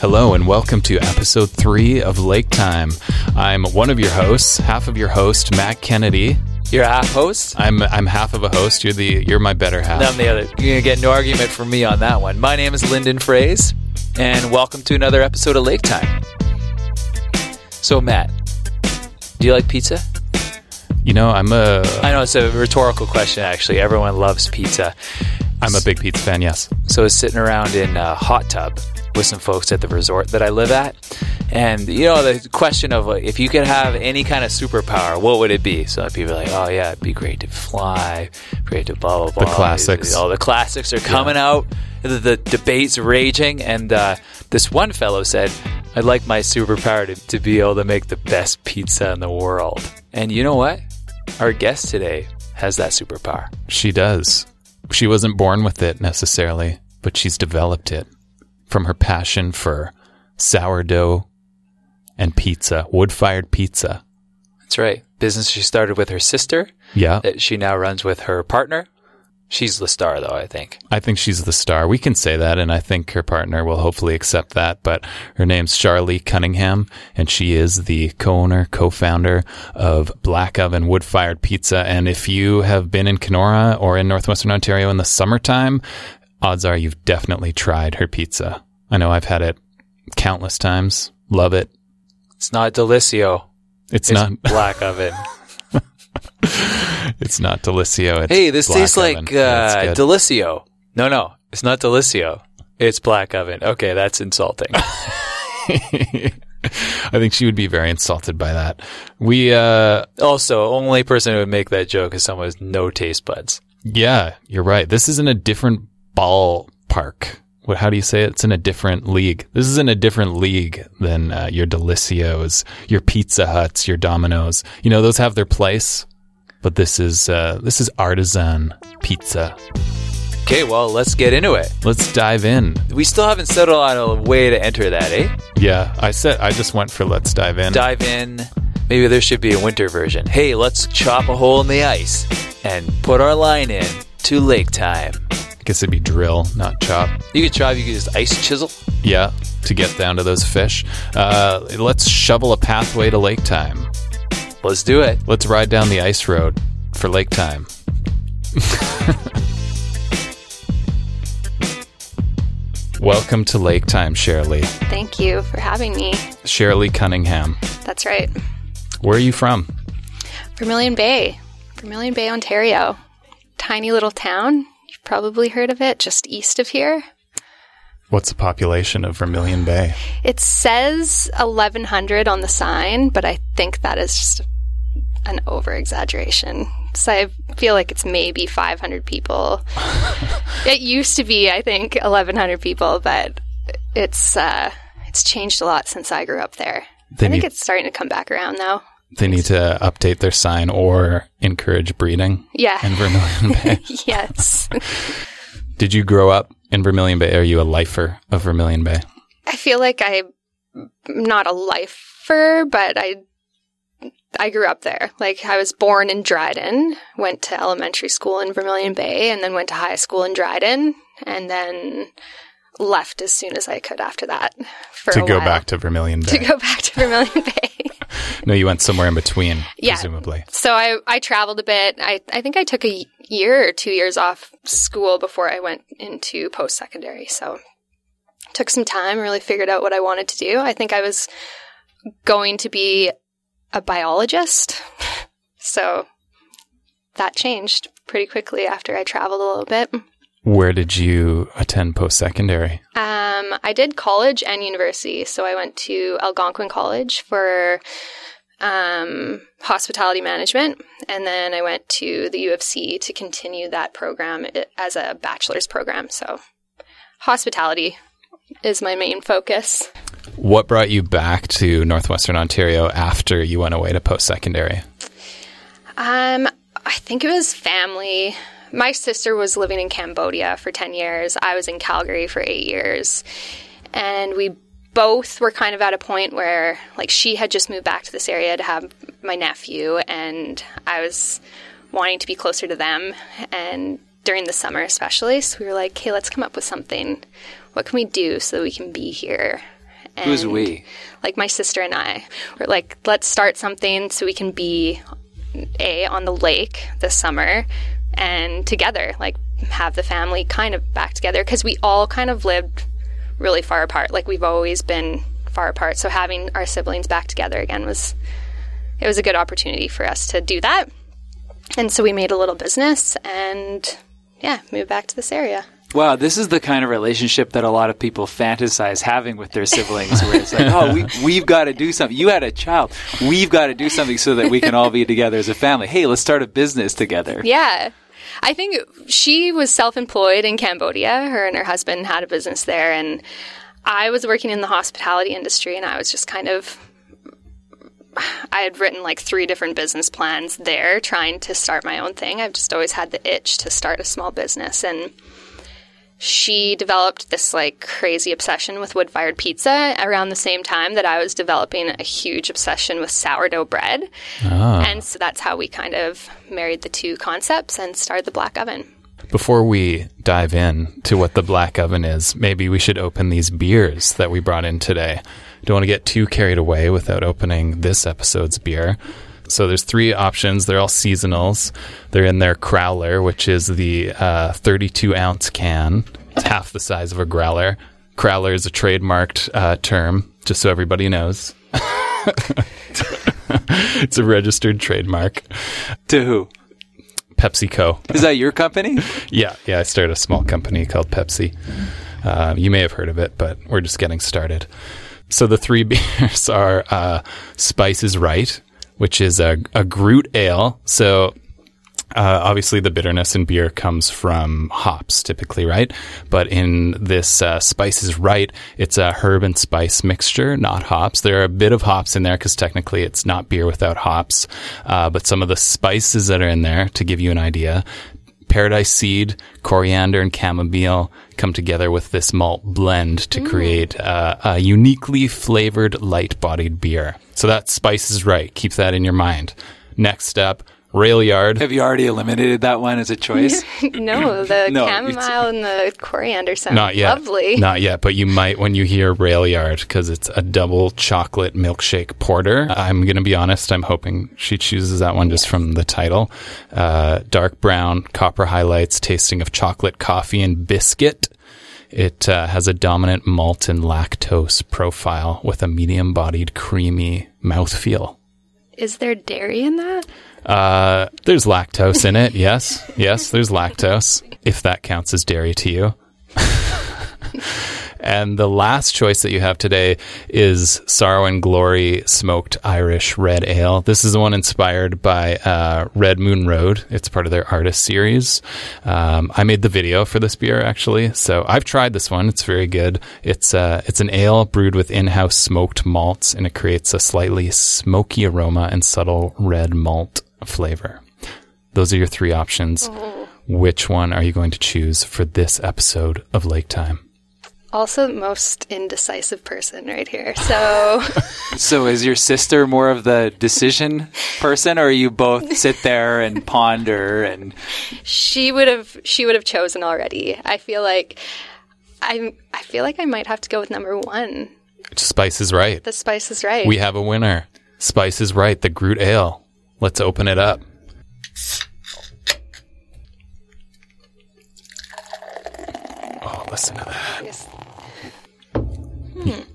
Hello and welcome to episode 3 of Lake Time. I'm one of your hosts, half of your host, Matt Kennedy. You're a half host? I'm half of a host. You're my better half. No, I'm the other. You're going to get no argument from me on that one. My name is Lyndon Fraze, and welcome to another episode of Lake Time. So, Matt, do you like pizza? You know, I know it's a rhetorical question, actually. Everyone loves pizza. I'm a big pizza fan, yes. So I was sitting around in a hot tub with some folks at the resort that I live at. And, you know, the question of if you could have any kind of superpower, what would it be? So people are like, oh, yeah, it'd be great to fly, great to blah, blah, blah. The classics. All the classics are coming out. The debate's raging. And this one fellow said, I'd like my superpower to be able to make the best pizza in the world. And you know what? Our guest today has that superpower. She does. She wasn't born with it necessarily, but she's developed it from her passion for sourdough and pizza, wood-fired pizza. That's right. Business she started with her sister. Yeah. That she now runs with her partner. She's the star, though, I think. I think she's the star. We can say that, and I think her partner will hopefully accept that. But her name's Shirley Cunningham, and she is the co-owner, co-founder of Black Oven Wood-Fired Pizza. And if you have been in Kenora or in Northwestern Ontario in the summertime, odds are you've definitely tried her pizza. I know I've had it countless times. Love it. It's not Delissio. It's not Black Oven. It's not Delissio. It's hey, this Black tastes Oven. Like Delissio. No, it's not Delissio. It's Black Oven. Okay, that's insulting. I think she would be very insulted by that. We also, only person who would make that joke is someone with no taste buds. Yeah, you're right. This is in a different ballpark. How do you say it? It's in a different league. This is in a different league than your Delissios, your Pizza Huts, your Domino's. You know, those have their place, but this is artisan pizza. Okay, well, let's get into it. Let's dive in. We still haven't settled on a way to enter that, eh? Yeah, I just went for let's dive in. Dive in. Maybe there should be a winter version. Hey, let's chop a hole in the ice and put our line in to Lake Time. Guess it'd be drill, not chop. You could chop, you could just ice chisel. Yeah, to get down to those fish. Let's shovel a pathway to Lake Time. Let's do it. Let's ride down the ice road for Lake Time. Welcome to Lake Time, Shirley. Thank you for having me. Shirley Cunningham. That's right. Where are you from? Vermilion Bay, Ontario. Tiny little town. You've probably heard of it, just east of here. What's the population of Vermilion Bay? It says 1,100 on the sign, but I think that is just an over-exaggeration. So I feel like it's maybe 500 people. It used to be, I think, 1,100 people, but it's changed a lot since I grew up there. It's starting to come back around now. They need to update their sign or encourage breeding in Vermilion Bay. Yes. Did you grow up in Vermilion Bay? Are you a lifer of Vermilion Bay? I feel like I'm not a lifer, but I grew up there. Like, I was born in Dryden, went to elementary school in Vermilion Bay, and then went to high school in Dryden, and then left as soon as I could after that To go back to Vermilion Bay. No, you went somewhere in between, presumably. So I traveled a bit. I think I took a year or 2 years off school before I went into post-secondary. So took some time, really figured out what I wanted to do. I think I was going to be a biologist. So that changed pretty quickly after I traveled a little bit. Where did you attend post-secondary? I did college and university. So I went to Algonquin College for hospitality management. And then I went to the U of C to continue that program as a bachelor's program. So hospitality is my main focus. What brought you back to Northwestern Ontario after you went away to post-secondary? I think it was family. My sister was living in Cambodia for 10 years. I was in Calgary for 8 years. And we both were kind of at a point where, like, she had just moved back to this area to have my nephew, and I was wanting to be closer to them. And during the summer especially. So we were like, hey, let's come up with something. What can we do so that we can be here? And who's we? Like my sister and I. We're like, let's start something so we can be, A, on the lake this summer and together, like have the family kind of back together because we all kind of lived really far apart. Like we've always been far apart. So having our siblings back together again was a good opportunity for us to do that. And so we made a little business and, yeah, moved back to this area. Wow, this is the kind of relationship that a lot of people fantasize having with their siblings, where it's like, oh, we've got to do something. You had a child. We've got to do something so that we can all be together as a family. Hey, let's start a business together. Yeah. I think she was self-employed in Cambodia. Her and her husband had a business there. And I was working in the hospitality industry, and I was just kind of... I had written like 3 different business plans there trying to start my own thing. I've just always had the itch to start a small business. And she developed this like crazy obsession with wood-fired pizza around the same time that I was developing a huge obsession with sourdough bread. Ah. And so that's how we kind of married the two concepts and started the Black Oven. Before we dive in to what the Black Oven is, maybe we should open these beers that we brought in today. Don't want to get too carried away without opening this episode's beer. So there's 3 options. They're all seasonals. They're in their Crowler, which is the 32-ounce can. It's half the size of a growler. Crowler is a trademarked term, just so everybody knows. It's a registered trademark. To who? PepsiCo. Is that your company? Yeah. I started a small company called Pepsi. You may have heard of it, but we're just getting started. So the 3 beers are Spice is Right, which is a Groot ale. So obviously the bitterness in beer comes from hops typically, right? But in this Spice is Right, it's a herb and spice mixture, not hops. There are a bit of hops in there because technically it's not beer without hops. But some of the spices that are in there, to give you an idea, paradise seed, coriander, and chamomile come together with this malt blend to create a uniquely flavored, light-bodied beer. So that Spice is Right. Keep that in your mind. Next up, Rail Yard. Have you already eliminated that one as a choice? No, the chamomile and the coriander sound lovely. Not yet, but you might when you hear Rail Yard because it's a double chocolate milkshake porter. I'm going to be honest, I'm hoping she chooses that one just from the title. Dark brown, copper highlights, tasting of chocolate, coffee, and biscuit. It has a dominant malt and lactose profile with a medium-bodied, creamy mouthfeel. Is there dairy in that? There's lactose in it. Yes, there's lactose, if that counts as dairy to you. And the last choice that you have today is Sorrow and Glory Smoked Irish Red Ale. This is the one inspired by Red Moon Road. It's part of their artist series. I made the video for this beer, actually. So I've tried this one. It's very good. It's an ale brewed with in-house smoked malts, and it creates a slightly smoky aroma and subtle red malt flavor. Those are your 3 options. Oh. Which one are you going to choose for this episode of Lake Time? Also the most indecisive person right here. So is your sister more of the decision person, or you both sit there and ponder? And she would have chosen already. I feel like I might have to go with number 1. Spice is Right. The Spice is Right. We have a winner. Spice is Right, the Groot Ale. Let's open it up. Oh, listen to that. Yes.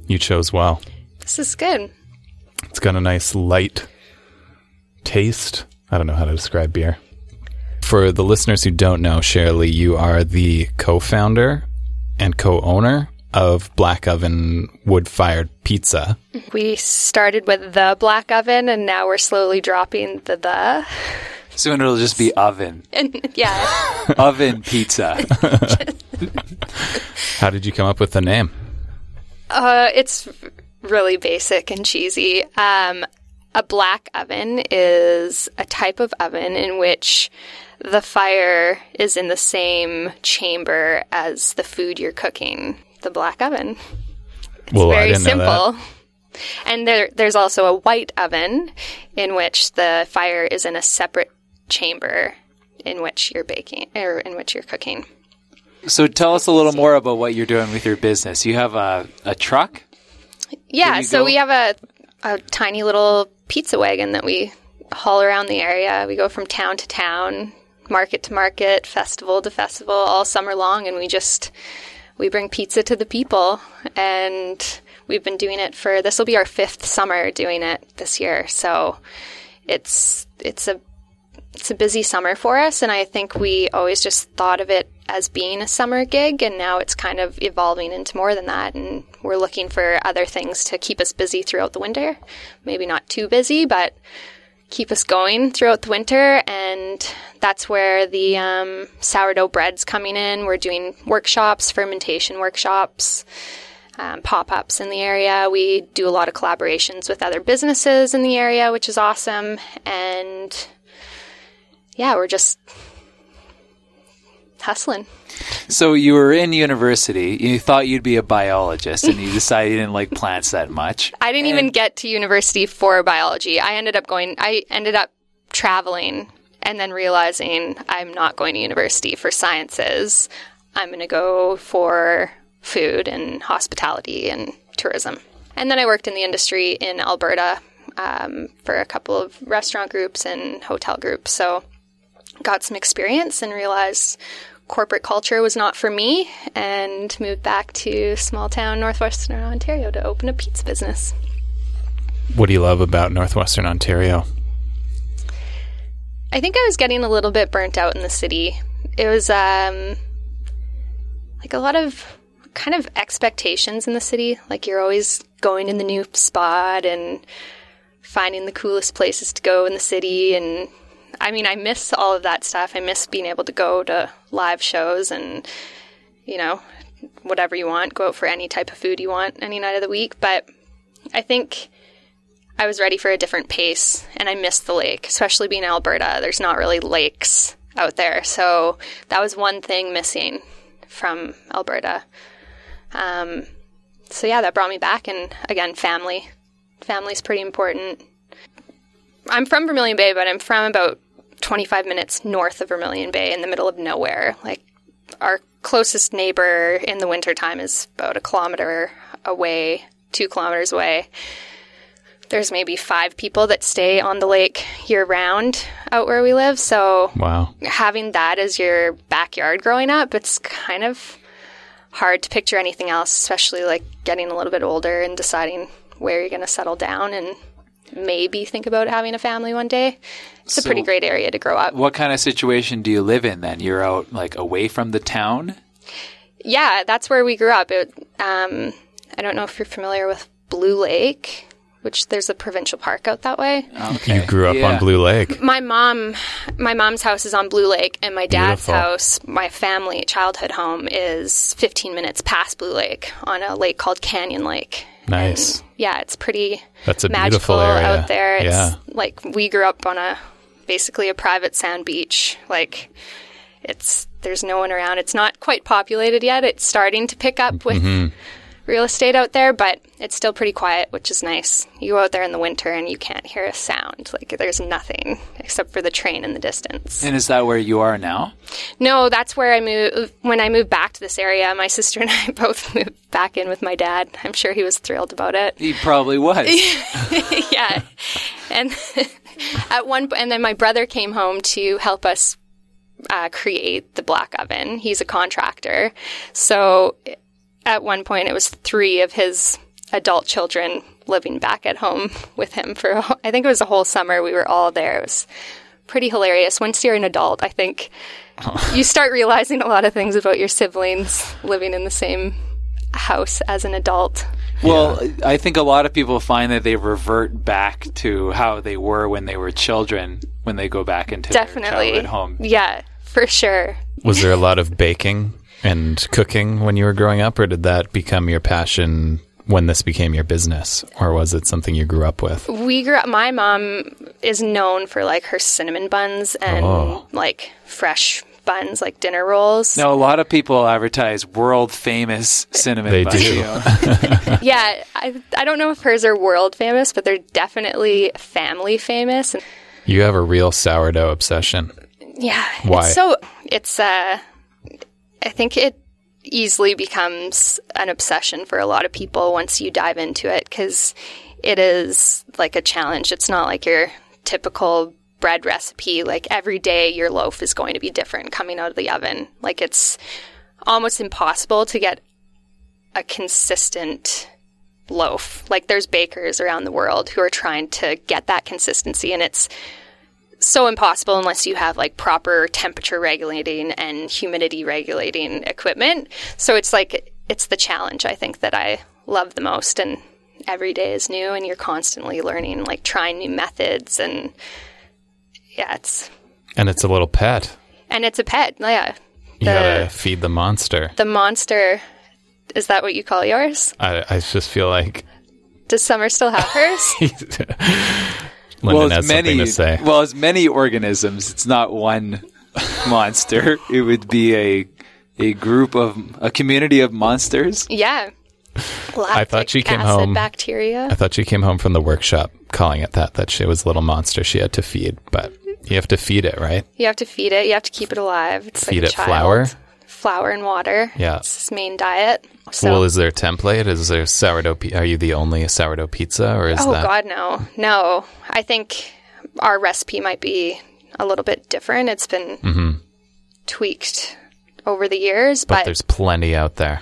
You chose well. This is good. It's got a nice light taste. I don't know how to describe beer. For the listeners who don't know, Shirley, you are the co-founder and co-owner of Black Oven Wood-Fired Pizza. We started with the Black Oven, and now we're slowly dropping the. Soon it'll just be oven. Yeah. Oven pizza. How did you come up with the name? It's really basic and cheesy. A black oven is a type of oven in which the fire is in the same chamber as the food you're cooking. The black oven. It's very simple. And there's also a white oven in which the fire is in a separate chamber in which you're baking or in which you're cooking. So tell us a little more about what you're doing with your business. You have a truck? Yeah, so we have a tiny little pizza wagon that we haul around the area. We go from town to town, market to market, festival to festival, all summer long, and we bring pizza to the people. And we've been doing it for, this will be our fifth summer doing it this year. So it's a busy summer for us, and I think we always just thought of it as being a summer gig, and now it's kind of evolving into more than that, and we're looking for other things to keep us busy throughout the winter. Maybe not too busy, but keep us going throughout the winter, and that's where the sourdough bread's coming in. We're doing workshops, fermentation workshops, pop-ups in the area. We do a lot of collaborations with other businesses in the area, which is awesome, and yeah, we're just hustling. So you were in university. You thought you'd be a biologist, and you decided you didn't like plants that much. I didn't even get to university for biology. I ended up traveling and then realizing I'm not going to university for sciences. I'm going to go for food and hospitality and tourism. And then I worked in the industry in Alberta for a couple of restaurant groups and hotel groups. So got some experience and realized corporate culture was not for me, and moved back to small town Northwestern Ontario to open a pizza business. What do you love about Northwestern Ontario? I think I was getting a little bit burnt out in the city. It was like a lot of kind of expectations in the city. Like you're always going in the new spot and finding the coolest places to go in the city, and I mean, I miss all of that stuff. I miss being able to go to live shows and, you know, whatever you want, go out for any type of food you want any night of the week. But I think I was ready for a different pace, and I missed the lake, especially being in Alberta. There's not really lakes out there. So that was one thing missing from Alberta. So yeah, that brought me back. And again, family. Family's pretty important. I'm from Vermilion Bay, but I'm from about 25 minutes north of Vermilion Bay in the middle of nowhere. Like our closest neighbor in the wintertime is about 2 kilometers away. There's maybe 5 people that stay on the lake year round out where we live. So wow. Having that as your backyard growing up, it's kind of hard to picture anything else, especially like getting a little bit older and deciding where you're going to settle down and maybe think about having a family one day. It's a pretty great area to grow up. What kind of situation do you live in then? You're out like away from the town? Yeah, that's where we grew up. I don't know if you're familiar with Blue Lake, which there's a provincial park out that way. Okay. You grew up on Blue Lake. My mom's house is on Blue Lake, and my dad's house, my family childhood home, is 15 minutes past Blue Lake on a lake called Canyon Lake. Nice. And yeah, it's pretty magical area out there. It's like we grew up on basically a private sand beach. Like there's no one around. It's not quite populated yet. It's starting to pick up with real estate out there, but it's still pretty quiet, which is nice. You go out there in the winter and you can't hear a sound. Like there's nothing except for the train in the distance. And is that where you are now? No, that's where I moved. When I moved back to this area, my sister and I both moved back in with my dad. I'm sure he was thrilled about it. He probably was. Yeah. And then my brother came home to help us create the Black Oven. He's a contractor. So at one point, it was 3 of his adult children living back at home with him I think it was a whole summer. We were all there. It was pretty hilarious. Once you're an adult, I think you start realizing a lot of things about your siblings living in the same house as an adult. Well, yeah. I think a lot of people find that they revert back to how they were when they were children when they go back into their childhood home. Yeah, for sure. Was there a lot of baking and cooking when you were growing up, or did that become your passion when this became your business, or was it something you grew up with? My mom is known for like her cinnamon buns and like fresh buns, like dinner rolls. Now, a lot of people advertise world famous cinnamon buns. They do. Yeah, I don't know if hers are world famous, but they're definitely family famous. You have a real sourdough obsession. Yeah. Why? I think it easily becomes an obsession for a lot of people once you dive into it, because it is like a challenge. It's not like your typical bread recipe. Like every day your loaf is going to be different coming out of the oven. Like it's almost impossible to get a consistent loaf. Like there's bakers around the world who are trying to get that consistency, and it's so impossible unless you have like proper temperature regulating and humidity regulating equipment. So it's like, it's the challenge I think that I love the most, and every day is new and you're constantly learning, like trying new methods, and yeah, it's a little pet. And it's a pet. Yeah. You gotta feed the monster. The monster. Is that what you call yours? I just feel like. Does Summer still have hers? Lyndon has something to say. Well, as many organisms, it's not one monster. It would be a community of monsters. Yeah. Lactic I thought she came home from the workshop calling it that she was a little monster she had to feed, but you have to feed it, right? You have to feed it. You have to keep it alive. It's feed like a child. Flour and water. Yeah. It's its main diet. So. Well, is there a template? Is there sourdough? Are you the only sourdough pizza, or is that? Oh God, no. No. I think our recipe might be a little bit different. It's been tweaked over the years, but there's plenty out there.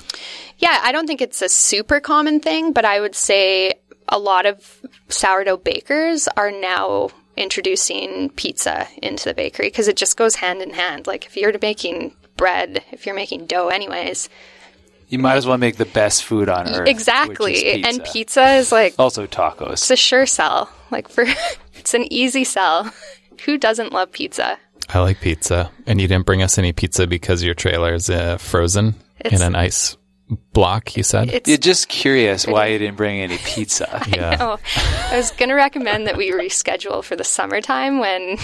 Yeah, I don't think it's a super common thing, but I would say a lot of sourdough bakers are now introducing pizza into the bakery, because it just goes hand in hand. Like if you're making bread, if you're making dough anyways, you might as well make the best food on earth. Exactly. Pizza. And pizza is like... Also tacos. It's a sure sell. Like it's an easy sell. Who doesn't love pizza? I like pizza. And you didn't bring us any pizza because your trailer is frozen in an ice... block, you said? You're just curious why you didn't bring any pizza. I know. I was going to recommend that we reschedule for the summertime when...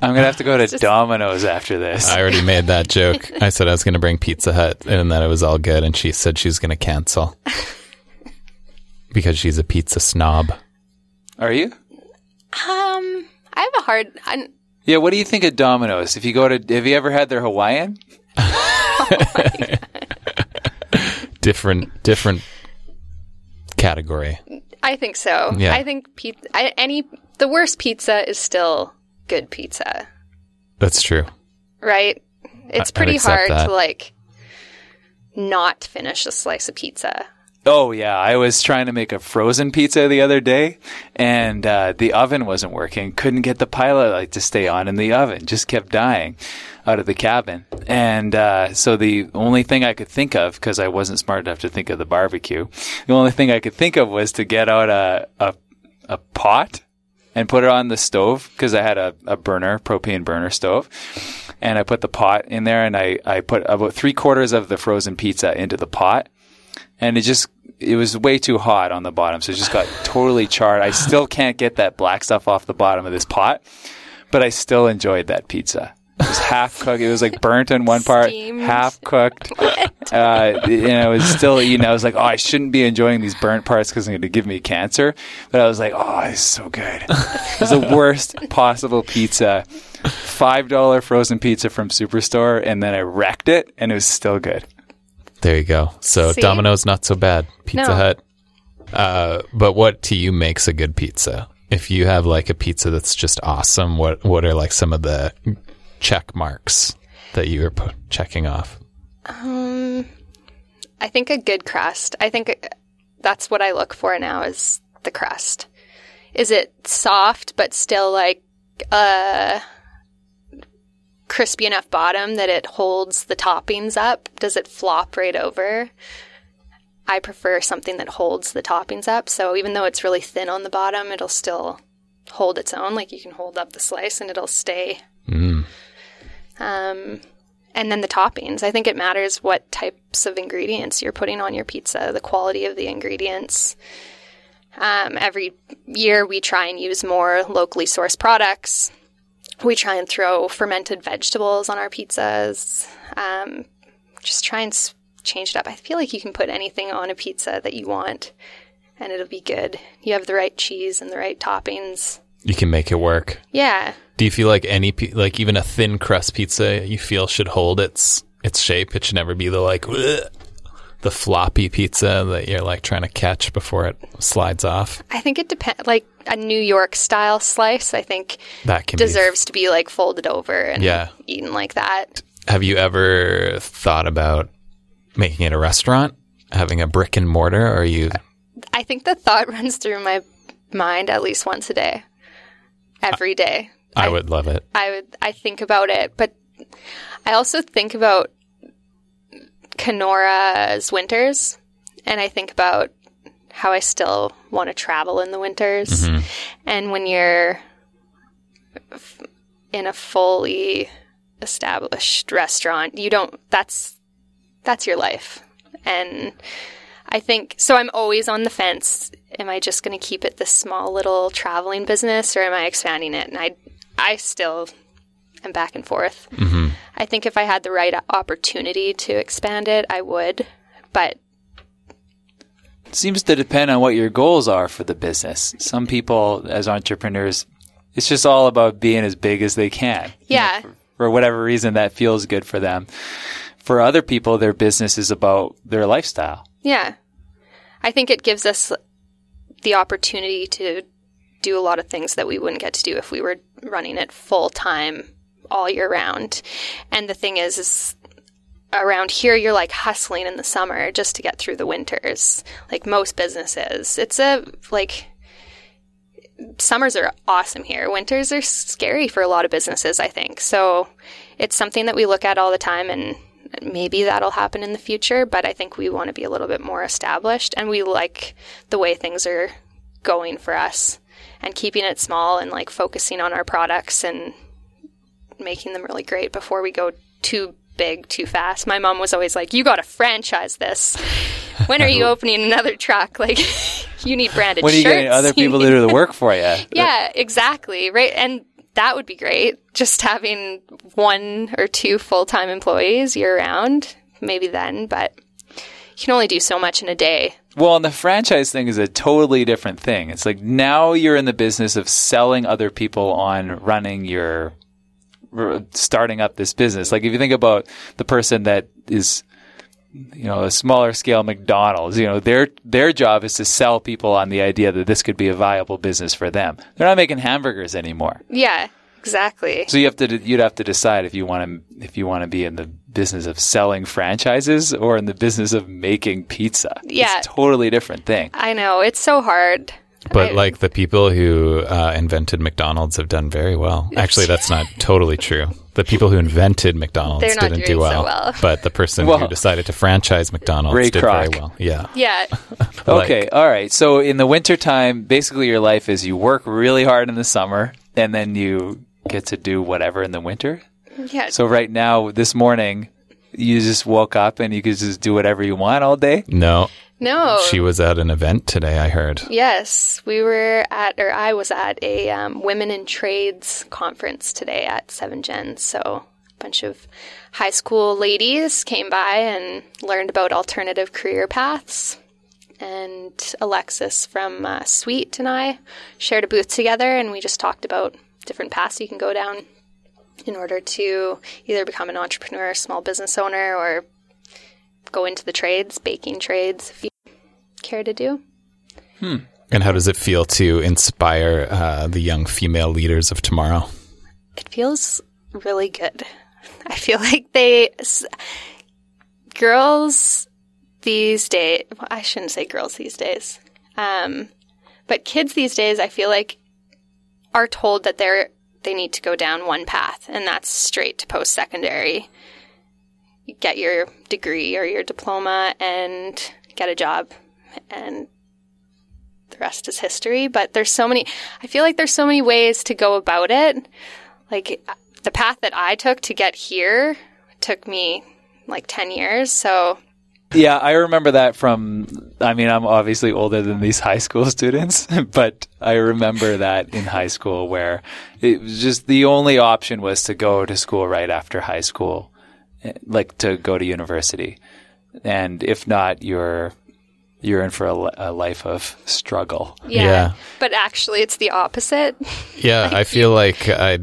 I'm going to have to go to Domino's after this. I already made that joke. I said I was going to bring Pizza Hut and that it was all good, and she said she was going to cancel. Because she's a pizza snob. Are you? I have a hard... Yeah, what do you think of Domino's? If you go to... Have you ever had their Hawaiian? Oh my God. Different category. I think so. Yeah. I think the worst pizza is still good pizza. That's true. Right? It's pretty hard to like not finish a slice of pizza. Oh yeah, I was trying to make a frozen pizza the other day, and the oven wasn't working. Couldn't get the pilot light to stay on in the oven. Just kept dying out of the cabin. And so the only thing I could think of, because I wasn't smart enough to think of the barbecue, the only thing I could think of was to get out a pot and put it on the stove, because I had a propane burner stove. And I put the pot in there, and I put about 3/4 of the frozen pizza into the pot. And it was way too hot on the bottom, so it just got totally charred. I still can't get that black stuff off the bottom of this pot, but I still enjoyed that pizza. It was half cooked. It was like burnt in one part, half cooked. And I was still eating. I was like, oh, I shouldn't be enjoying these burnt parts because it's going to give me cancer. But I was like, oh, it's so good. It was the worst possible pizza. $5 frozen pizza from Superstore. And then I wrecked it, and it was still good. There you go. So Domino's, not so bad. Pizza Hut. But what to you makes a good pizza? If you have like a pizza that's just awesome, what are like some of the check marks that you were checking off? I think a good crust. I think that's what I look for now, is the crust. Is it soft but still like crispy enough bottom that it holds the toppings up? Does it flop right over? I prefer something that holds the toppings up. So even though it's really thin on the bottom, it'll still hold its own. Like you can hold up the slice and it'll stay. And then the toppings. I think it matters what types of ingredients you're putting on your pizza, the quality of the ingredients. Every year we try and use more locally sourced products. We try and throw fermented vegetables on our pizzas. Just try and change it up. I feel like you can put anything on a pizza that you want, and it'll be good. You have the right cheese and the right toppings. You can make it work. Yeah. Do you feel like any, like even a thin crust pizza, you feel should hold its shape? It should never be the like bleh, the floppy pizza that you're like trying to catch before it slides off. I think it depends. Like a New York style slice, I think that deserves to be like folded over and eaten like that. Have you ever thought about making it a restaurant, having a brick and mortar? Or are you? I think the thought runs through my mind at least once a day, every day. I would love it. I think about it, but I also think about Kenora's winters, and I think about how I still want to travel in the winters. Mm-hmm. And when you're in a fully established restaurant, you don't. That's your life, and I think so. I'm always on the fence. Am I just going to keep it this small little traveling business, or am I expanding it? And I still am back and forth. Mm-hmm. I think if I had the right opportunity to expand it, I would, but it seems to depend on what your goals are for the business. Some people as entrepreneurs, it's just all about being as big as they can. Yeah. You know, for whatever reason that feels good for them. For other people, their business is about their lifestyle. Yeah. I think it gives us the opportunity to do a lot of things that we wouldn't get to do if we were running it full time all year round. And the thing is around here, you're like hustling in the summer just to get through the winters. Like most businesses, it's summers are awesome here. Winters are scary for a lot of businesses, I think. So it's something that we look at all the time, and maybe that'll happen in the future, but I think we want to be a little bit more established, and we like the way things are going for us, and keeping it small and like focusing on our products and making them really great before we go too big too fast. My mom was always like, you got to franchise this. When are you opening another truck? Like you need branded shirts. When are you getting other people to do the work for you? Yeah, exactly. Right. And that would be great. Just having one or two full-time employees year-round, maybe then, but you can only do so much in a day. Well, and the franchise thing is a totally different thing. It's like now you're in the business of selling other people on running your – starting up this business. Like if you think about the person that is – you know, a smaller scale McDonald's, you know, their job is to sell people on the idea that this could be a viable business for them. They're not making hamburgers anymore. Yeah, exactly. So you'd have to decide if you want to be in the business of selling franchises or in the business of making pizza. Yeah. It's a totally different thing. I know. It's so hard. But like the people who invented McDonald's have done very well. Actually, that's not totally true. The people who invented McDonald's didn't do well, so well, but the person who decided to franchise McDonald's did very well. Yeah. Yeah. Okay. All right. So in the wintertime, basically your life is you work really hard in the summer and then you get to do whatever in the winter. Yeah. So right now, this morning, you just woke up and you could just do whatever you want all day? No. She was at an event today, I heard. Yes. I was at a Women in Trades conference today at 7Gen. So a bunch of high school ladies came by and learned about alternative career paths. And Alexis from Sweet and I shared a booth together, and we just talked about different paths you can go down in order to either become an entrepreneur, small business owner, or go into the trades, baking trades, if you care to do. And how does it feel to inspire the young female leaders of tomorrow? It feels really good. I feel like girls these days, I shouldn't say girls these days, but kids these days, I feel like are told that they need to go down one path, and that's straight to post-secondary. You get your degree or your diploma and get a job, and the rest is history. But there's so many ways to go about it. Like the path that I took to get here took me like 10 years. So yeah, I remember that I'm obviously older than these high school students, but I remember that in high school where it was just the only option was to go to school right after high school. Like to go to university, and if not, you're in for a life of struggle. Yeah. But actually, it's the opposite. Yeah, I feel like I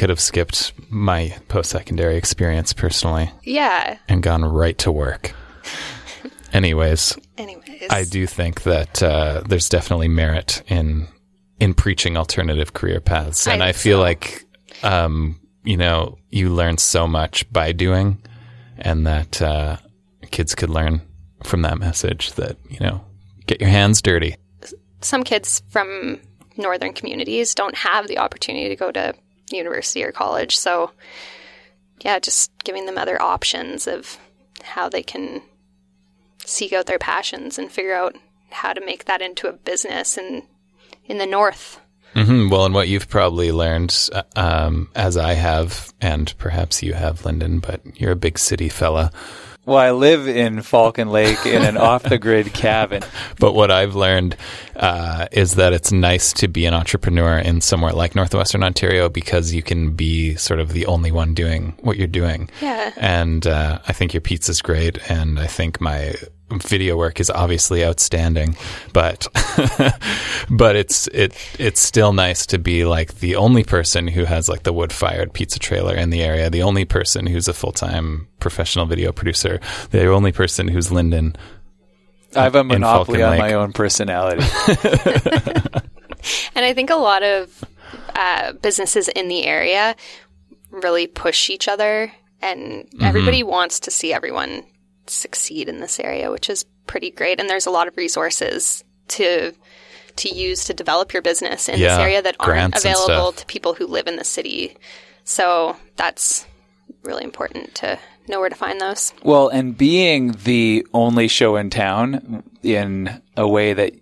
could have skipped my post-secondary experience personally. Yeah. And gone right to work. Anyways. I do think that there's definitely merit in preaching alternative career paths. And I feel like, you know, you learn so much by doing, and that kids could learn from that message that, you know, get your hands dirty. Some kids from northern communities don't have the opportunity to go to university or college. So, yeah, just giving them other options of how they can seek out their passions and figure out how to make that into a business in the north. Mm-hmm. Well, and what you've probably learned, as I have, and perhaps you have, Lyndon, but you're a big city fella. Well, I live in Falcon Lake in an off-the-grid cabin. But what I've learned is that it's nice to be an entrepreneur in somewhere like Northwestern Ontario, because you can be sort of the only one doing what you're doing. Yeah. And I think your pizza's great, and I think my video work is obviously outstanding, but but it's still nice to be like the only person who has like the wood-fired pizza trailer in the area, the only person who's a full-time professional video producer, the only person who's Lyndon. I have a monopoly on my own personality. And I think a lot of businesses in the area really push each other, and everybody wants to see everyone succeed in this area, which is pretty great. And there's a lot of resources to use to develop your business in this area that aren't available to people who live in the city. So that's really important to know where to find those. Well, and being the only show in town in a way that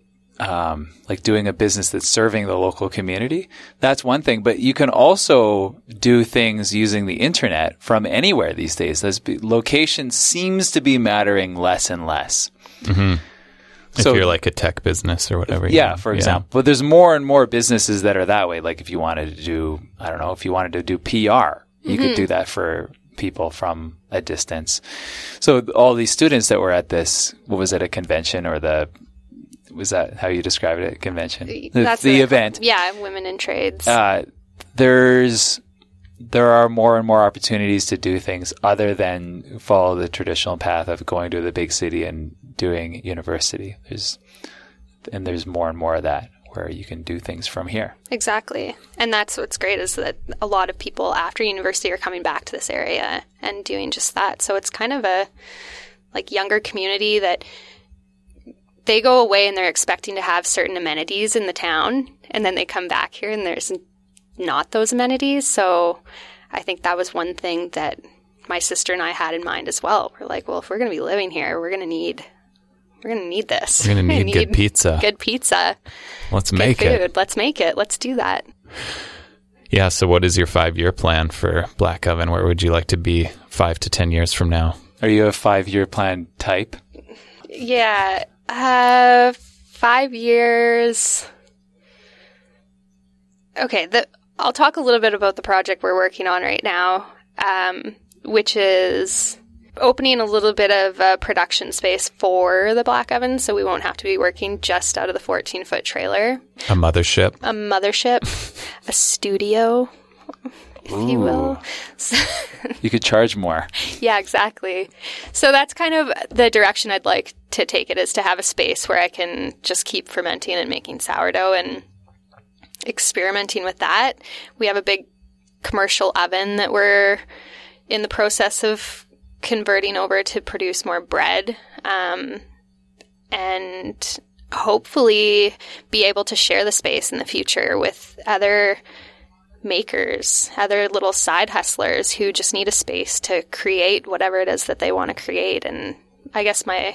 like doing a business that's serving the local community, that's one thing. But you can also do things using the internet from anywhere these days. Location seems to be mattering less and less. Mm-hmm. So, if you're like a tech business or whatever. Yeah, for example. But there's more and more businesses that are that way. Like if you wanted to do, I don't know, if you wanted to do PR, you could do that for people from a distance. So all these students that were at this, what was it, a convention or the... Was that how you described it? Convention. That's the event. Yeah, Women in Trades. There are more and more opportunities to do things other than follow the traditional path of going to the big city and doing university. There's more and more of that where you can do things from here. Exactly. And that's what's great, is that a lot of people after university are coming back to this area and doing just that. So it's kind of a like younger community that... They go away and they're expecting to have certain amenities in the town, and then they come back here and there's not those amenities. So I think that was one thing that my sister and I had in mind as well. We're like, well, if we're going to be living here, we're going to need this. We're going to need good pizza. Good pizza. Let's make it. Let's make it. Let's do that. Yeah. So what is your 5-year plan for Black Oven? Where would you like to be 5 to 10 years from now? Are you a 5-year plan type? Yeah. 5 years. Okay, I'll talk a little bit about the project we're working on right now, which is opening a little bit of a production space for the Black Oven, so we won't have to be working just out of the 14-foot trailer. A mothership, a studio, if you will. You could charge more. Yeah, exactly. So that's kind of the direction I'd like to take it, is to have a space where I can just keep fermenting and making sourdough and experimenting with that. We have a big commercial oven that we're in the process of converting over to produce more bread, and hopefully be able to share the space in the future with other makers, other little side hustlers who just need a space to create whatever it is that they want to create. And I guess my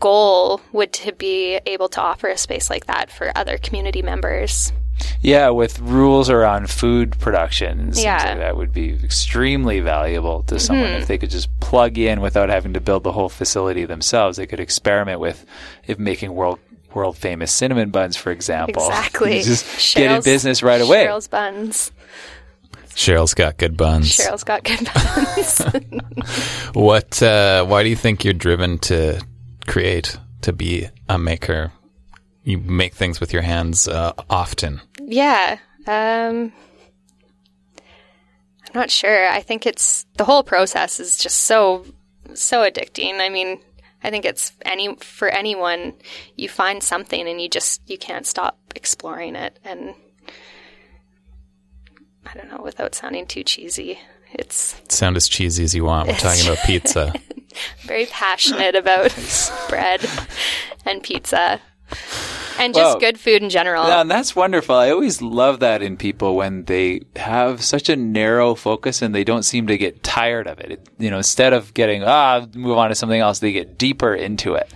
goal would to be able to offer a space like that for other community members. Yeah, with rules around food production. Yeah. Like that would be extremely valuable to someone if they could just plug in without having to build the whole facility themselves. They could experiment with making world-famous cinnamon buns, for example. Exactly. Just get in business right away. Cheryl's buns. Cheryl's got good buns. What? Why do you think you're driven to create, to be a maker? You make things with your hands often. Yeah. I'm not sure. I think it's the whole process is just so addicting. I mean, I think it's for anyone, you find something and you can't stop exploring it. And I don't know, without sounding too cheesy, sound as cheesy as you want. We're talking about pizza. Very passionate about bread and pizza and just good food in general. Yeah, and that's wonderful. I always love that in people when they have such a narrow focus and they don't seem to get tired of it. Instead of getting, move on to something else, they get deeper into it.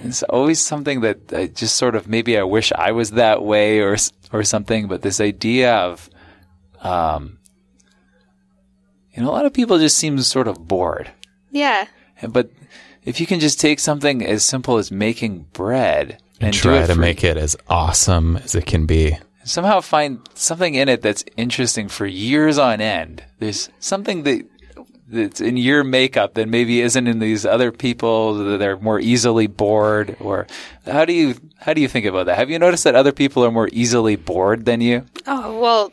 It's always something that I just sort of, maybe I wish I was that way or something, but this idea of, a lot of people just seem sort of bored. Yeah. But if you can just take something as simple as making bread and try to make it as awesome as it can be, somehow find something in it that's interesting for years on end. There's something that's in your makeup that maybe isn't in these other people, that they're more easily bored. Or how do you think about that? Have you noticed that other people are more easily bored than you? Oh, well,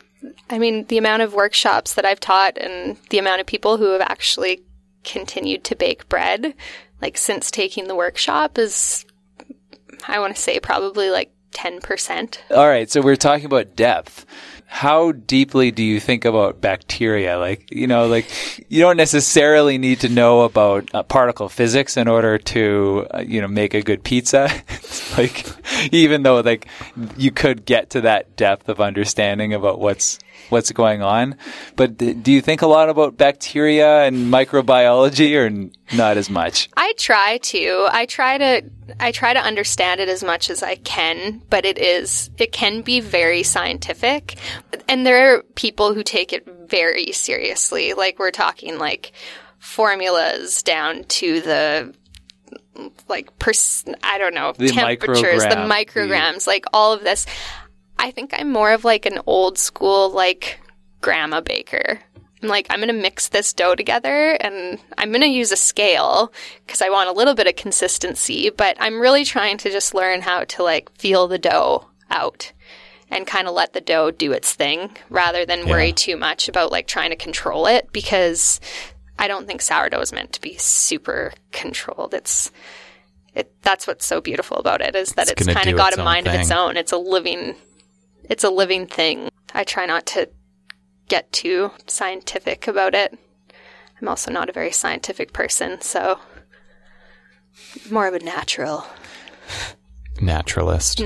I mean, the amount of workshops that I've taught and the amount of people who have actually continued to bake bread, like since taking the workshop, is, I want to say, probably like 10%. All right. So we're talking about depth. How deeply do you think about bacteria? Like you don't necessarily need to know about particle physics in order to, make a good pizza. Like, even though you could get to that depth of understanding about what's going on. But do you think a lot about bacteria and microbiology, or not as much? I try to. I try to understand it as much as I can, but it can be very scientific. And there are people who take it very seriously. Like, we're talking like formulas down to the the temperatures, the micrograms, like all of this. I think I'm more of like an old school, like, grandma baker. I'm like, I'm going to mix this dough together and I'm going to use a scale because I want a little bit of consistency, but I'm really trying to just learn how to like feel the dough out and kind of let the dough do its thing rather than worry too much about like trying to control it, because I don't think sourdough is meant to be super controlled. That's what's so beautiful about it, is that it's kind of got a mind of its own. It's a living thing. I try not to get too scientific about it. I'm also not a very scientific person, so more of a naturalist.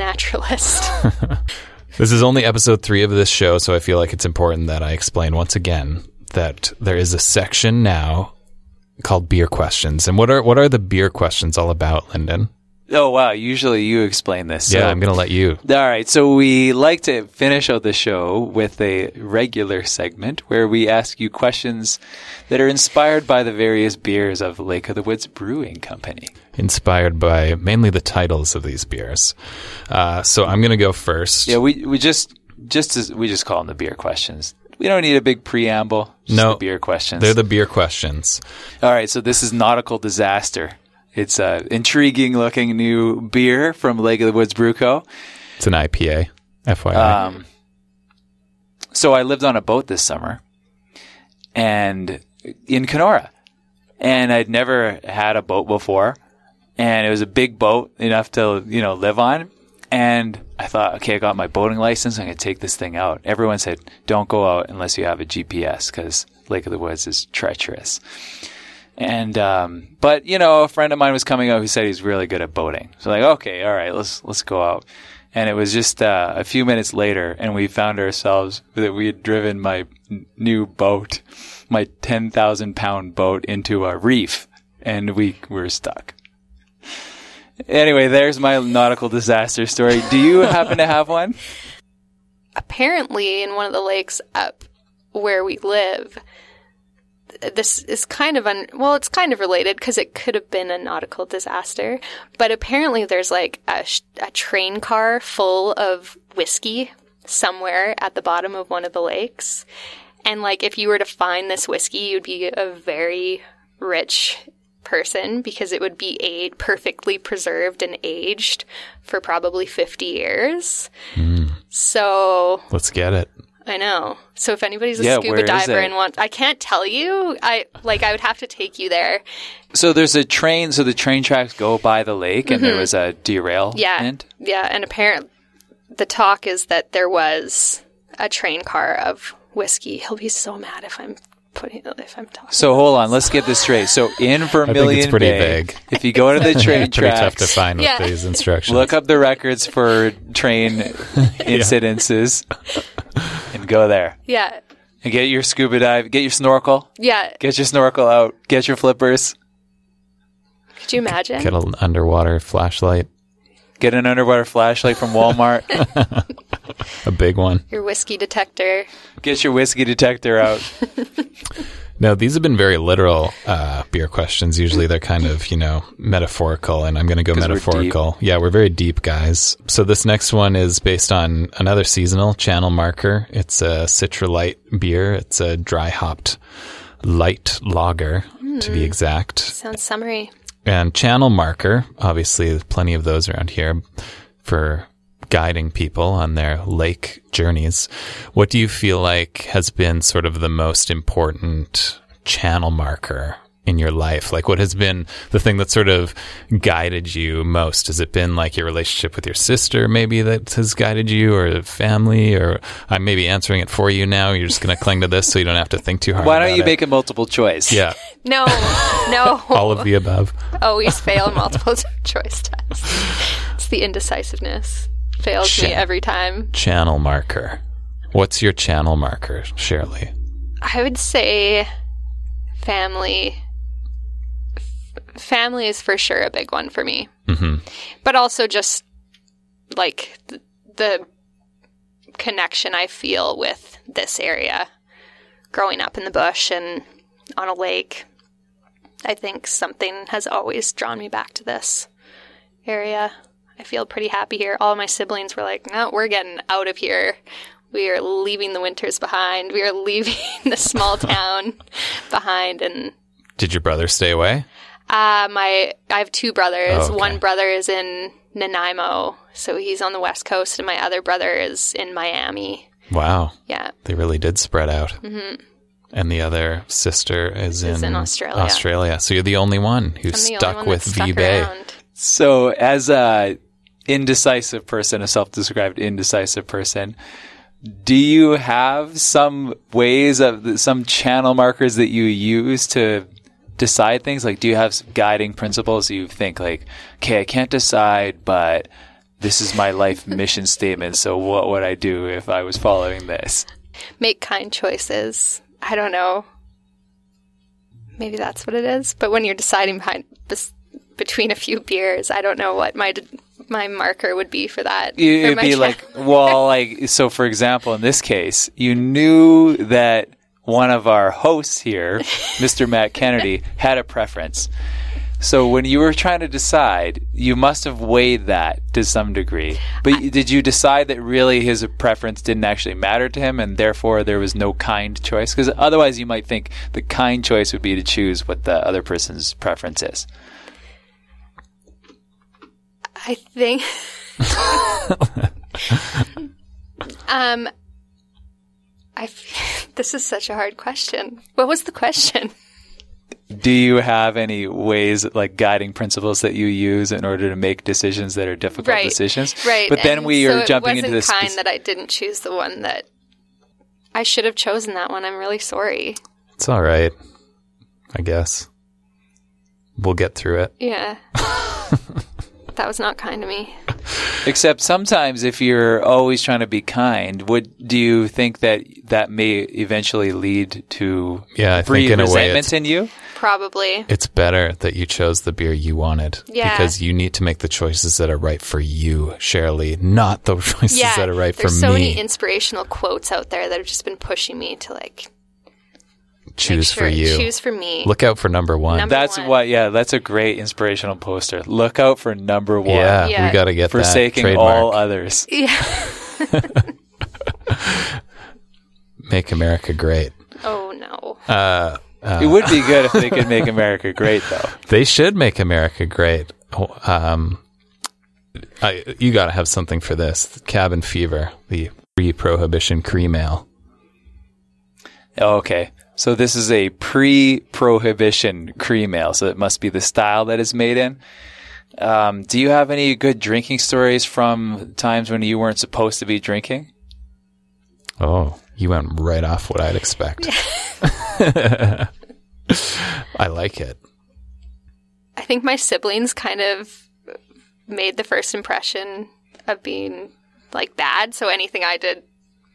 This is only episode 3 of this show, so I feel like it's important that I explain once again that there is a section now called beer questions. And what are the beer questions all about, Lyndon? Oh, wow. Usually you explain this. So. Yeah, I'm going to let you. All right. So we like to finish out the show with a regular segment where we ask you questions that are inspired by the various beers of Lake of the Woods Brewing Company. Inspired by mainly the titles of these beers. So I'm going to go first. Yeah, we just call them the beer questions. We don't need a big preamble. The beer questions. They're the beer questions. All right. So this is Nautical Disaster. It's an intriguing-looking new beer from Lake of the Woods Brew Co. It's an IPA, FYI. So I lived on a boat this summer and in Kenora, and I'd never had a boat before, and it was a big boat enough to live on. And I thought, okay, I got my boating license. I'm going to take this thing out. Everyone said, don't go out unless you have a GPS, because Lake of the Woods is treacherous. And, but a friend of mine was coming out who said he's really good at boating. So like, okay, all right, let's go out. And it was just, a few minutes later, and we found ourselves that we had driven my new boat, my 10,000 pound boat, into a reef, and we were stuck. Anyway, there's my nautical disaster story. Do you happen to have one? Apparently in one of the lakes up where we live, this is kind of it's kind of related because it could have been a nautical disaster, but apparently there's like a train car full of whiskey somewhere at the bottom of one of the lakes, and like if you were to find this whiskey, you'd be a very rich person because it would be perfectly preserved and aged for probably 50 years. So let's get it. I know. So if anybody's a scuba diver and wants, I can't tell you. I would have to take you there. So there's a train. So the train tracks go by the lake, and there was a derailment. Yeah, and apparently the talk is that there was a train car of whiskey. He'll be so mad if I'm talking. So hold on, let's get this straight. So in Vermilion Bay, it's pretty vague. If you go to the train tracks, pretty tough to find with these instructions. Look up the records for train incidences. And go there. Yeah. And get your scuba dive. Get your snorkel. Yeah. Get your snorkel out. Get your flippers. Could you imagine? Get an underwater flashlight. Get an underwater flashlight from Walmart. A big one. Your whiskey detector. Get your whiskey detector out. Now, these have been very literal beer questions. Usually they're kind of, metaphorical, and I'm going to go metaphorical. We're very deep, guys. So this next one is based on another seasonal, Channel Marker. It's a Citra Light beer. It's a dry-hopped light lager, to be exact. Sounds summery. And Channel Marker, obviously there's plenty of those around here for guiding people on their lake journeys. What do you feel like has been sort of the most important channel marker in your life? Like, what has been the thing that sort of guided you most? Has it been like your relationship with your sister maybe that has guided you, or family? Or I'm maybe answering it for you now. You're just going to cling to this so you don't have to think too hard. Why don't you make it multiple choice? Yeah. No. All of the above. Always fail multiple choice tests. It's the indecisiveness. Fails me every time. Channel marker. What's your channel marker, Shirley? I would say family. Family is for sure a big one for me. Mm-hmm. But also just like the connection I feel with this area. Growing up in the bush and on a lake, I think something has always drawn me back to this area. I feel pretty happy here. All my siblings were like, no, we're getting out of here. We are leaving the winters behind. We are leaving the small town behind. And did your brother stay away? I have two brothers. Oh, okay. One brother is in Nanaimo, so he's on the West Coast, and my other brother is in Miami. Wow. Yeah. They really did spread out. Mm-hmm. And the other sister is in Australia. So you're the only one who's stuck with V-Bay. So as a... self-described indecisive person, do you have some ways some channel markers that you use to decide things? Like, do you have some guiding principles you think like, okay, I can't decide, but this is my life mission statement, so what would I do if I was following this? Make kind choices. I don't know, maybe that's what it is. But when you're deciding between a few beers, I don't know what my marker would be for that. It'd be so for example, in this case, you knew that one of our hosts here, Mr. Matt Kennedy, had a preference. So when you were trying to decide, you must have weighed that to some degree. But did you decide that really his preference didn't actually matter to him, and therefore there was no kind choice? Because otherwise you might think the kind choice would be to choose what the other person's preference is. I think this is such a hard question. What was the question? Do you have any ways, like guiding principles that you use in order to make decisions that are difficult decisions? Right. But then we are jumping into this. It wasn't kind that I didn't choose the one that I should have chosen that one. I'm really sorry. It's all right, I guess. We'll get through it. Yeah. That was not kind to me. Except sometimes if you're always trying to be kind, do you think that may eventually lead to free resentment in you? Probably. It's better that you chose the beer you wanted. Yeah. Because you need to make the choices that are right for you, Shirley, not the choices that are right for me. There's so many inspirational quotes out there that have just been pushing me to choose for me. Look out for number one. That's a great inspirational poster. Look out for number one. Yeah. We got to get forsaking that. Trademark. All others. Yeah. Make America great. Oh no. It would be good if they could make America great, though. They should make America great. You got to have something for this. Cabin Fever, the pre-prohibition cream ale. Okay. So this is a pre-prohibition cream ale. So it must be the style that it's made in. Do you have any good drinking stories from times when you weren't supposed to be drinking? Oh, you went right off what I'd expect. I like it. I think my siblings kind of made the first impression of being like bad. So anything I did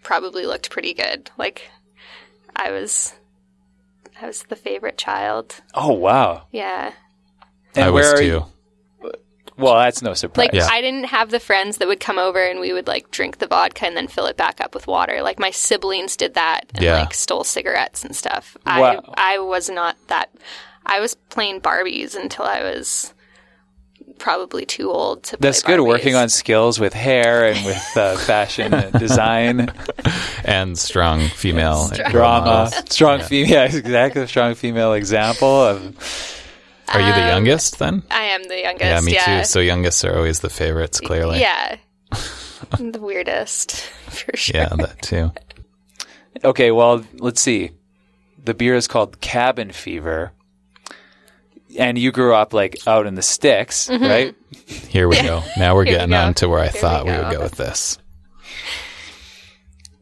probably looked pretty good. Like I was the favorite child. Oh, wow. Yeah. And I was too. Well, that's no surprise. Like, yeah. I didn't have the friends that would come over and we would, like, drink the vodka and then fill it back up with water. Like, my siblings did that and, like, stole cigarettes and stuff. Wow. I was not that. I was playing Barbies until I was probably too old to play Barbies. That's good, working on skills with hair and with fashion and design. And strong female drama. Strong female. Yeah, exactly. A strong female example of... Are you the youngest then? I am the youngest. Yeah, me too. So youngest are always the favorites, clearly. Yeah. I'm the weirdest, for sure. Yeah, that too. Okay, well, let's see. The beer is called Cabin Fever. And you grew up like out in the sticks, mm-hmm. right? Here we go. Now we're getting on to where I thought we would go with this.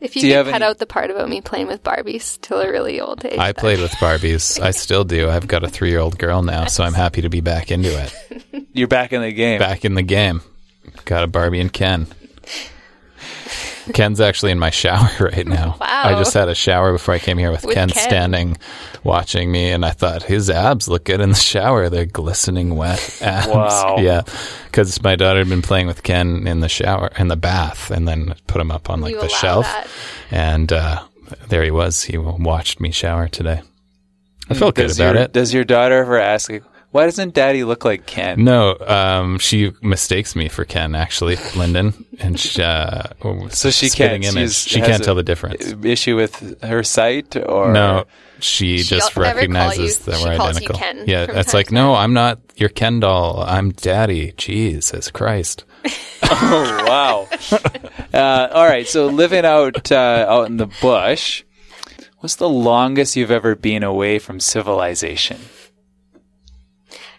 If you could cut out the part about me playing with Barbies till a really old age. I played with Barbies. I still do. I've got a 3-year-old girl now, so I'm happy to be back into it. You're back in the game. Back in the game. Got a Barbie and Ken. Ken's actually in my shower right now. Wow. I just had a shower before I came here with Ken standing watching me, and I thought, his abs look good in the shower. They're glistening wet abs. Wow. Yeah, because my daughter had been playing with Ken in the shower, in the bath, and then put him up on like the shelf. That. And there he was. He watched me shower today. I felt good about it. Does your daughter ever ask, like, why doesn't Daddy look like Ken? No, she mistakes me for Ken, actually, Lyndon. And she can't tell the difference. Issue with her sight, or no, she just recognizes that we're identical. Ken it's like, no, I'm not your Ken doll. I'm Daddy. Jesus Christ. Oh wow! All right, so living out in the bush. What's the longest you've ever been away from civilization?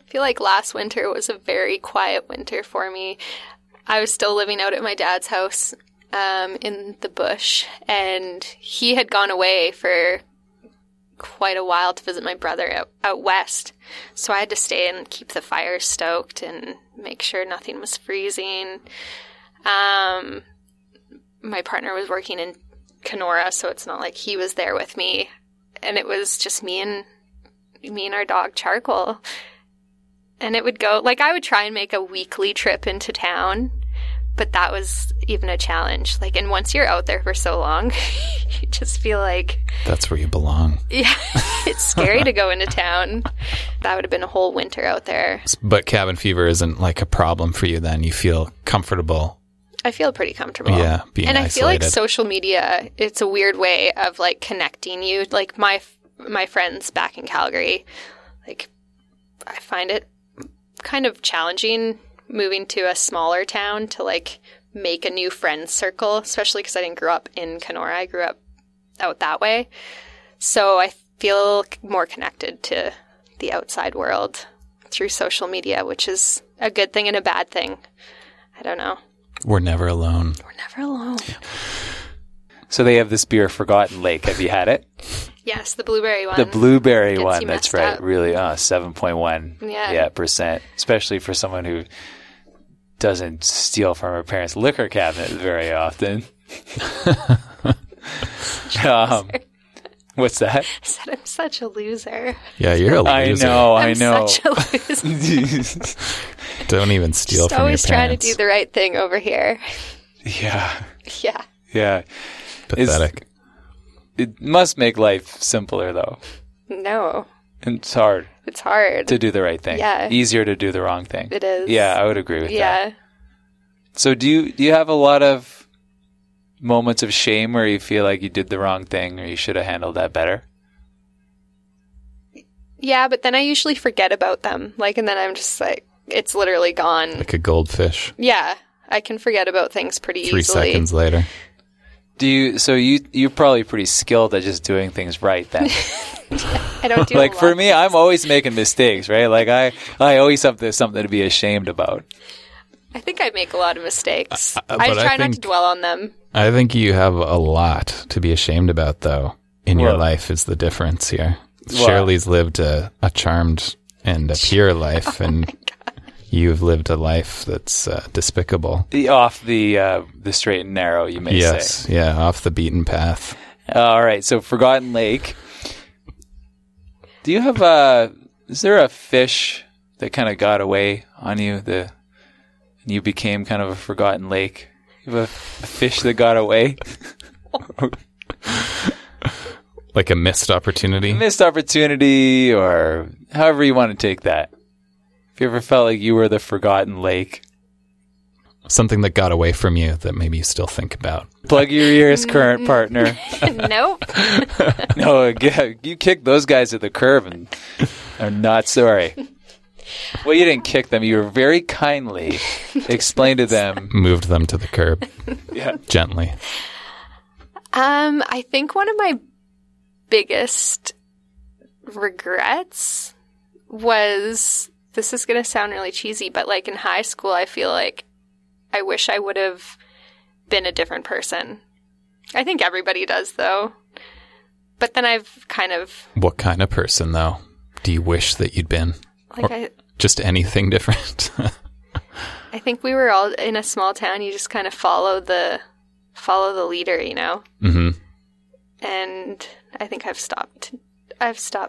I feel like last winter was a very quiet winter for me. I was still living out at my dad's house in the bush, and he had gone away for quite a while to visit my brother out west. So I had to stay and keep the fire stoked and make sure nothing was freezing. My partner was working in Kenora, so it's not like he was there with me, and it was just me and our dog Charcoal. And it would go, like, I would try and make a weekly trip into town, but that was even a challenge. Like, and once you're out there for so long, you just feel like... That's where you belong. Yeah. It's scary to go into town. That would have been a whole winter out there. But cabin fever isn't, like, a problem for you then. You feel comfortable. I feel pretty comfortable. Yeah, being isolated. And I feel like social media, it's a weird way of, like, connecting you. Like, my friends back in Calgary, like, I find it kind of challenging moving to a smaller town to like make a new friend circle, especially because I didn't grow up in Kenora. I grew up out that way. So I feel more connected to the outside world through social media, which is a good thing and a bad thing. I don't know. We're never alone. We're never alone. So they have this beer, Forgotten Lake. Have you had it? Yes, the blueberry one. The blueberry one, that's right. Up. Really, 7.1% percent, especially for someone who doesn't steal from her parents' liquor cabinet very often. What's that? I said I'm such a loser. Yeah, you're a loser. I know. I'm such a loser. Don't even steal from your parents. Always trying to do the right thing over here. Yeah. Pathetic. It must make life simpler, though. No. It's hard. It's hard. To do the right thing. Yeah. Easier to do the wrong thing. It is. Yeah, I would agree with that. Yeah. So do you have a lot of moments of shame where you feel like you did the wrong thing or you should have handled that better? Yeah, but then I usually forget about them. Like, and then I'm just like, it's literally gone. Like a goldfish. Yeah. I can forget about things pretty easily. 3 seconds later. Do you? So you're probably pretty skilled at just doing things right then. I don't do like a lot. For me, I'm always making mistakes, right? Like I always have something to be ashamed about. I think I make a lot of mistakes. I try not to dwell on them. I think you have a lot to be ashamed about, though. Your life is the difference here. Well, Shirley's lived a charmed and a pure life, and you've lived a life that's despicable. Off the straight and narrow, you may say. Yes, off the beaten path. All right, so Forgotten Lake. Do you have is there a fish that kind of got away on you, and you became kind of a forgotten lake? You have a fish that got away? Like a missed opportunity? A missed opportunity, or however you want to take that. If you ever felt like you were the forgotten lake. Something that got away from you that maybe you still think about. Plug your ears, current partner. Nope. No, you kicked those guys at the curb and are not sorry. Well, you didn't kick them. You were very kindly explained to them. Moved them to the curb. Yeah. Gently. I think one of my biggest regrets was, this is going to sound really cheesy, but like in high school, I feel like I wish I would have been a different person. I think everybody does, though. But then I've kind of... What kind of person, though, do you wish that you'd been? Like just anything different? I think we were all in a small town. You just kind of follow the leader, you know? Mm-hmm. And I think I've stopped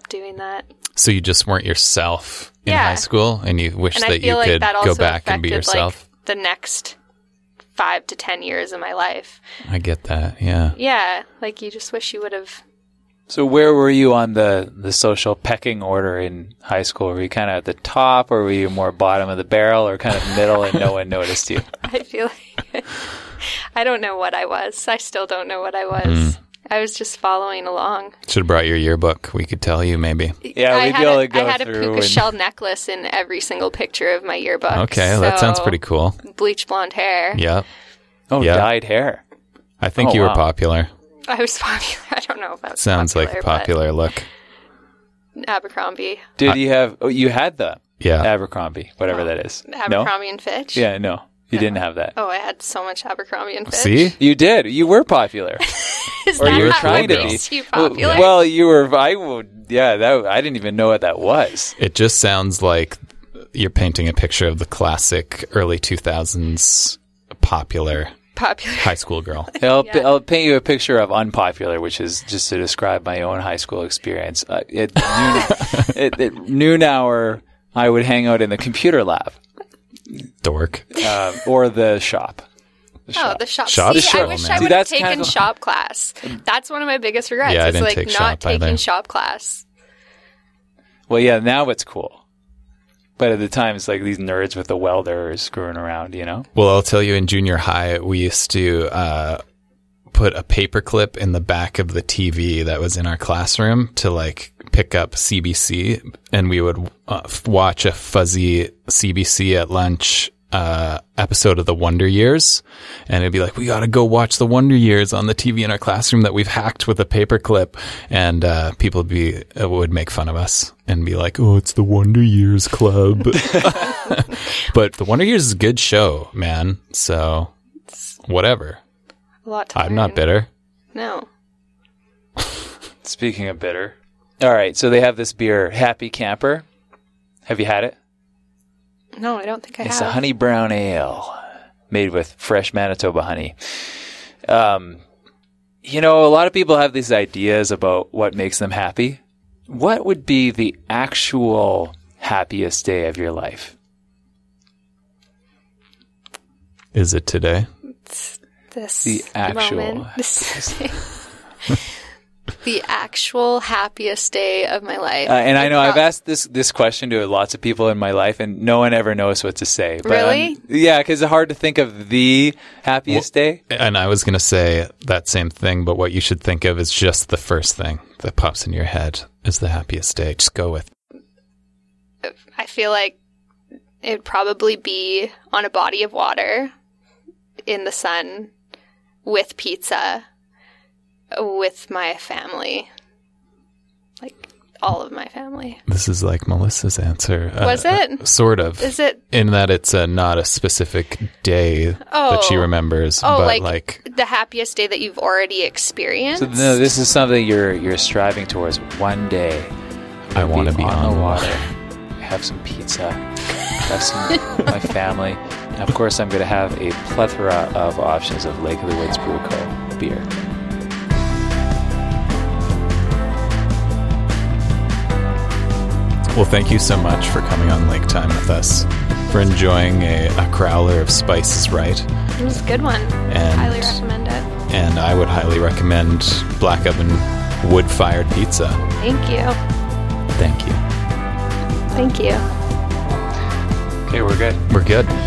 doing that. So you just weren't yourself in high school, and you wish that you could go back and be yourself? Like, the next 5 to 10 years of my life. I get that, yeah. Yeah, like you just wish you would have... So where were you on the social pecking order in high school? Were you kind of at the top, or were you more bottom of the barrel, or kind of middle and no one noticed you? I feel like... I don't know what I was. I still don't know what I was. Mm. I was just following along. Should have brought your yearbook. We could tell you, maybe. Yeah, we'd be able to go through. I had a puka shell necklace in every single picture of my yearbook. Okay, so that sounds pretty cool. Bleach blonde hair. Yeah. Oh, yep. Dyed hair. I think you were popular. I was popular. I don't know if that sounds like a popular look. Abercrombie. Did you have? Oh, you had the Abercrombie, whatever that is. Abercrombie and Fitch. Yeah, no, you didn't have that. Oh, I had so much Abercrombie and Fitch. See, you did. You were popular. Is or that you were trying to be too popular? Well, you were. I didn't even know what that was. It just sounds like you're painting a picture of the classic early 2000s popular high school girl. I'll paint you a picture of unpopular, which is just to describe my own high school experience. At noon hour, I would hang out in the computer lab, dork, or the shop. The shop. See, I wish I would have taken shop class. That's one of my biggest regrets. Yeah, it's like not taking shop class. Well, yeah, now it's cool. But at the time, it's like these nerds with the welder screwing around, you know? Well, I'll tell you, in junior high, we used to put a paperclip in the back of the TV that was in our classroom to, like, pick up CBC. And we would watch a fuzzy CBC at lunch episode of The Wonder Years, and it'd be like, we gotta go watch The Wonder Years on the TV in our classroom that we've hacked with a paperclip, and people would make fun of us and be like, oh, it's The Wonder Years Club. But The Wonder Years is a good show, man, so whatever. A lot to learn. I'm not bitter. No. Speaking of bitter, alright, so they have this beer, Happy Camper. Have you had it? No, I don't think I have. It's a honey brown ale made with fresh Manitoba honey. You know, a lot of people have these ideas about what makes them happy. What would be the actual happiest day of your life? Is it today? It's this the actual moment. The actual happiest day of my life. And I know I've asked this question to lots of people in my life, and no one ever knows what to say. But really? Yeah, because it's hard to think of the happiest day. And I was going to say that same thing, but what you should think of is just the first thing that pops in your head is the happiest day. Just go with. I feel like it would probably be on a body of water in the sun with pizza with my family. Like, all of my family. This is like Melissa's answer. Was it? Sort of. Is it? In that it's not a specific day that she remembers. Oh, but like the happiest day that you've already experienced? So, no, this is something you're striving towards. One day, I want to be on the water. Have some pizza. Have some my family. And of course, I'm going to have a plethora of options of Lake of the Woods Brew Co. beer. Well, thank you so much for coming on Lake Time with us, for enjoying a crowler of Spice is Right. It was a good one. And highly recommend it. And I would highly recommend Black Oven wood-fired pizza. Thank you. Thank you. Thank you. Okay, we're good. We're good.